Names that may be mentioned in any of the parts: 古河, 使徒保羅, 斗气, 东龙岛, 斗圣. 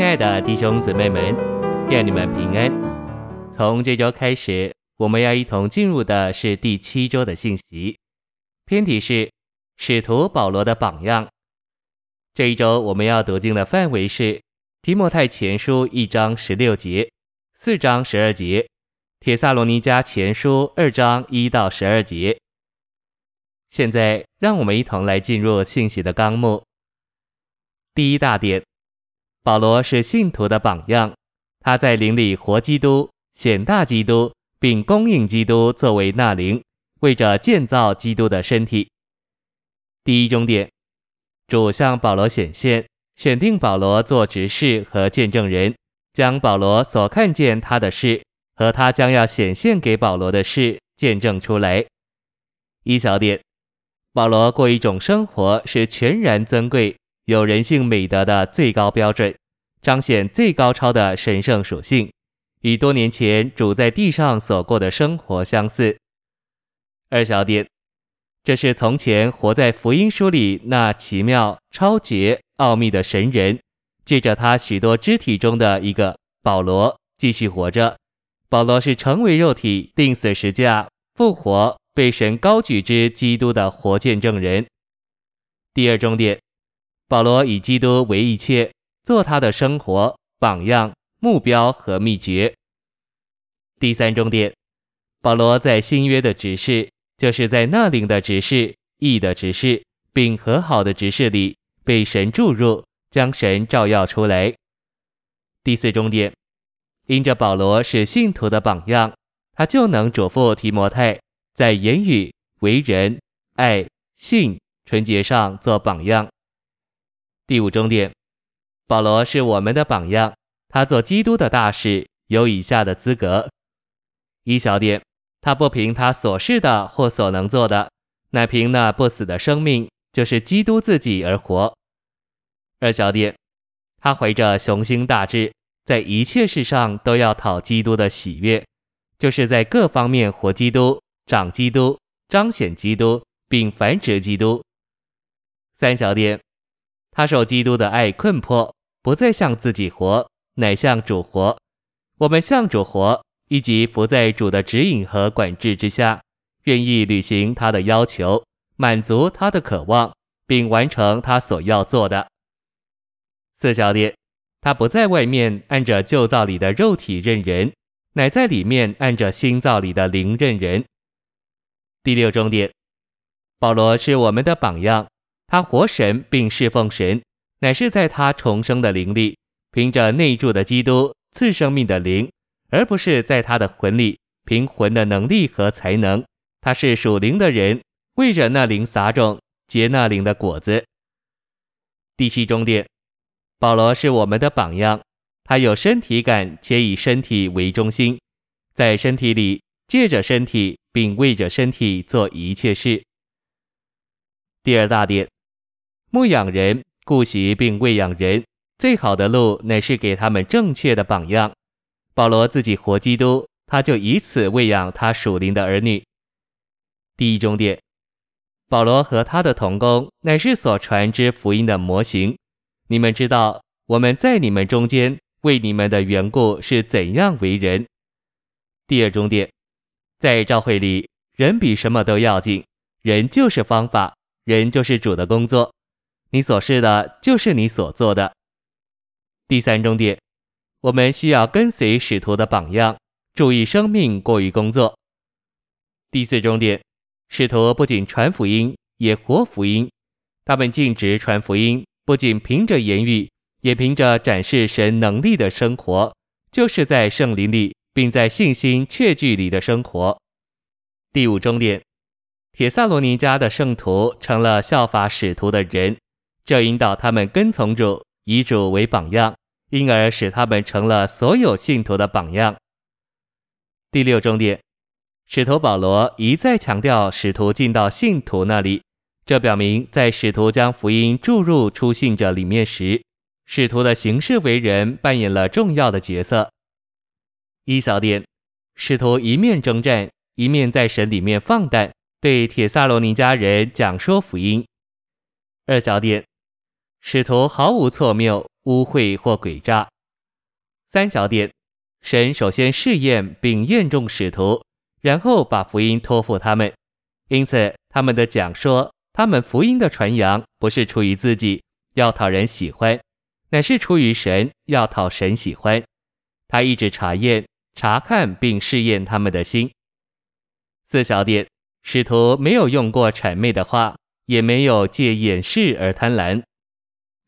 亲爱的弟兄姊妹们，愿你们平安。从这周开始，我们要一同进入的是第7周的信息，篇题是使徒保罗的榜样。这一周我们要读经的范围是提摩太前书1章16节、4章12节、帖撒罗尼迦前书2章1到12节。现在让我们一同来进入信息的纲目。第一大点，保罗是信徒的榜样，他在灵里活基督，显大基督，并供应基督作为那灵，为着建造基督的身体。第一终点，主向保罗显现，选定保罗做执事和见证人，将保罗所看见他的事和他将要显现给保罗的事见证出来。一小点，保罗过一种生活是全然尊贵，有人性美德的最高标准，彰显最高超的神圣属性，与多年前主在地上所过的生活相似。二小点，这是从前活在福音书里那奇妙、超绝、奥秘的神人，借着他许多肢体中的一个保罗继续活着。保罗是成为肉体，钉死十架，复活，被神高举之基督的活见证人。第二重点，保罗以基督为一切，做他的生活、榜样、目标和秘诀。第三重点，保罗在新约的执事，就是在那灵的执事、义的执事，并和好的执事里，被神注入，将神照耀出来。第四重点，因着保罗是信徒的榜样，他就能嘱咐提摩太，在言语、为人、爱、信、纯洁上做榜样。第五重点，保罗是我们的榜样，他做基督的大使有以下的资格。一小点，他不凭他所是的或所能做的，乃凭那不死的生命，就是基督自己而活。二小点，他怀着雄心大志，在一切事上都要讨基督的喜悦，就是在各方面活基督、长基督、彰显基督，并繁殖基督。三小点，他受基督的爱困迫，不再向自己活，乃向主活。我们向主活，以及伏在主的指引和管制之下，愿意履行他的要求，满足他的渴望，并完成他所要做的。四小点，他不在外面按着旧造里的肉体认人，乃在里面按着新造里的灵认人。第六重点，保罗是我们的榜样，他活神并侍奉神，乃是在他重生的灵里，凭着内住的基督赐生命的灵，而不是在他的魂里，凭魂的能力和才能。他是属灵的人，为着那灵撒种，结那灵的果子。第七重点，保罗是我们的榜样，他有身体感，且以身体为中心，在身体里，借着身体，并为着身体做一切事。第二大点，牧养人，顾惜并喂养人，最好的路乃是给他们正确的榜样。保罗自己活基督，他就以此喂养他属灵的儿女。第一重点，保罗和他的同工乃是所传之福音的模型。你们知道我们在你们中间为你们的缘故是怎样为人。第二重点，在教会里，人比什么都要紧，人就是方法，人就是主的工作，你所是的就是你所做的。第三重点，我们需要跟随使徒的榜样，注意生命过于工作。第四重点，使徒不仅传福音，也活福音。他们尽职传福音，不仅凭着言语，也凭着展示神能力的生活，就是在圣灵里，并在信心确据里的生活。第五重点，帖撒罗尼迦的圣徒成了效法使徒的人，这引导他们跟从主，以主为榜样，因而使他们成了所有信徒的榜样。第六重点，使徒保罗一再强调使徒进到信徒那里，这表明在使徒将福音注入出信者里面时，使徒的行事为人扮演了重要的角色。一小点，使徒一面征战，一面在神里面放胆，对帖撒罗尼迦人讲说福音。二小点，使徒毫无错谬、污秽或诡诈，三小点，神首先试验并验中使徒，然后把福音托付他们。因此，他们的讲说，他们福音的传扬，不是出于自己，要讨人喜欢，乃是出于神，要讨神喜欢。他一直查看并试验他们的心。四小点，使徒没有用过谄媚的话，也没有借掩饰而贪婪。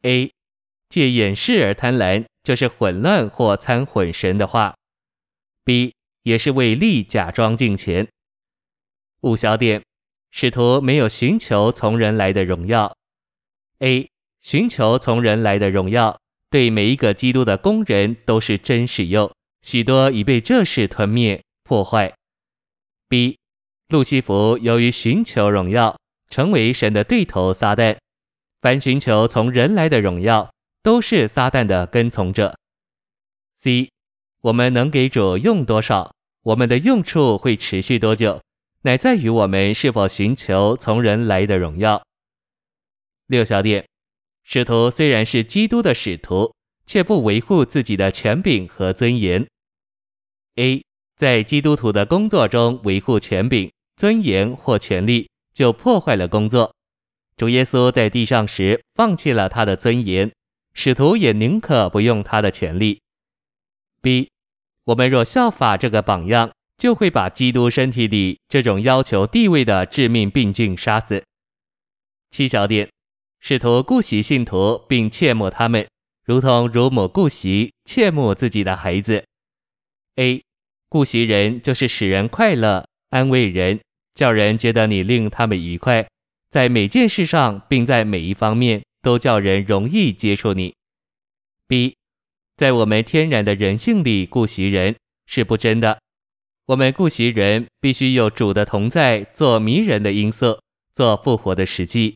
A. 借掩饰而贪婪，就是混乱或掺混神的话。B. 也是为利假装敬虔。五小点，使徒没有寻求从人来的荣耀。A. 寻求从人来的荣耀，对每一个基督的工人都是真使用，许多已被这事吞灭破坏。B. 路西弗由于寻求荣耀，成为神的对头撒旦。凡寻求从人来的荣耀，都是撒旦的跟从者。 C. 我们能给主用多少，我们的用处会持续多久，乃在于我们是否寻求从人来的荣耀。六小点，使徒虽然是基督的使徒，却不维护自己的权柄和尊严。 A. 在基督徒的工作中维护权柄、尊严或权利，就破坏了工作。主耶稣在地上时放弃了他的尊严，使徒也宁可不用他的权利。 B. 我们若效法这个榜样，就会把基督身体里这种要求地位的致命病菌杀死。七小点，使徒顾惜信徒并切慕他们，如同乳母顾惜切慕自己的孩子。 A. 顾惜人就是使人快乐，安慰人，叫人觉得你令他们愉快，在每件事上并在每一方面都叫人容易接触你。 B. 在我们天然的人性里顾惜人是不真的，我们顾惜人必须有主的同在做迷人的因素，做复活的实际。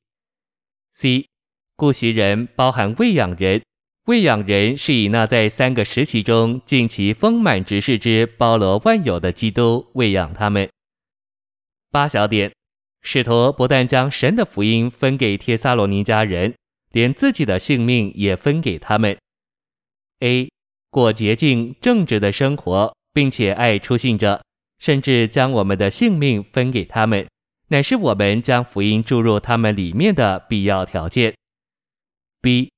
C. 顾惜人包含喂养人，喂养人是以那在三个时期中尽其丰满职事之包罗万有的基督喂养他们。八小点，使徒不但将神的福音分给帖撒罗尼迦人，连自己的性命也分给他们。 A. 过洁净正直的生活，并且爱出信者，甚至将我们的性命分给他们，乃是我们将福音注入他们里面的必要条件。 B.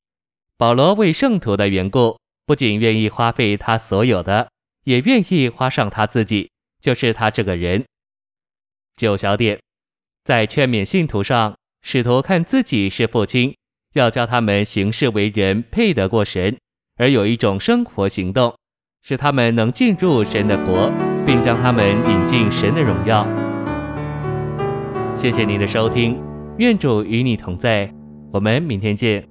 保罗为圣徒的缘故，不仅愿意花费他所有的，也愿意花上他自己，就是他这个人。九小点，在劝勉信徒上，使徒看自己是父亲，要教他们行事为人配得过神，而有一种生活行动，使他们能进入神的国，并将他们引进神的荣耀。谢谢您的收听，愿主与你同在，我们明天见。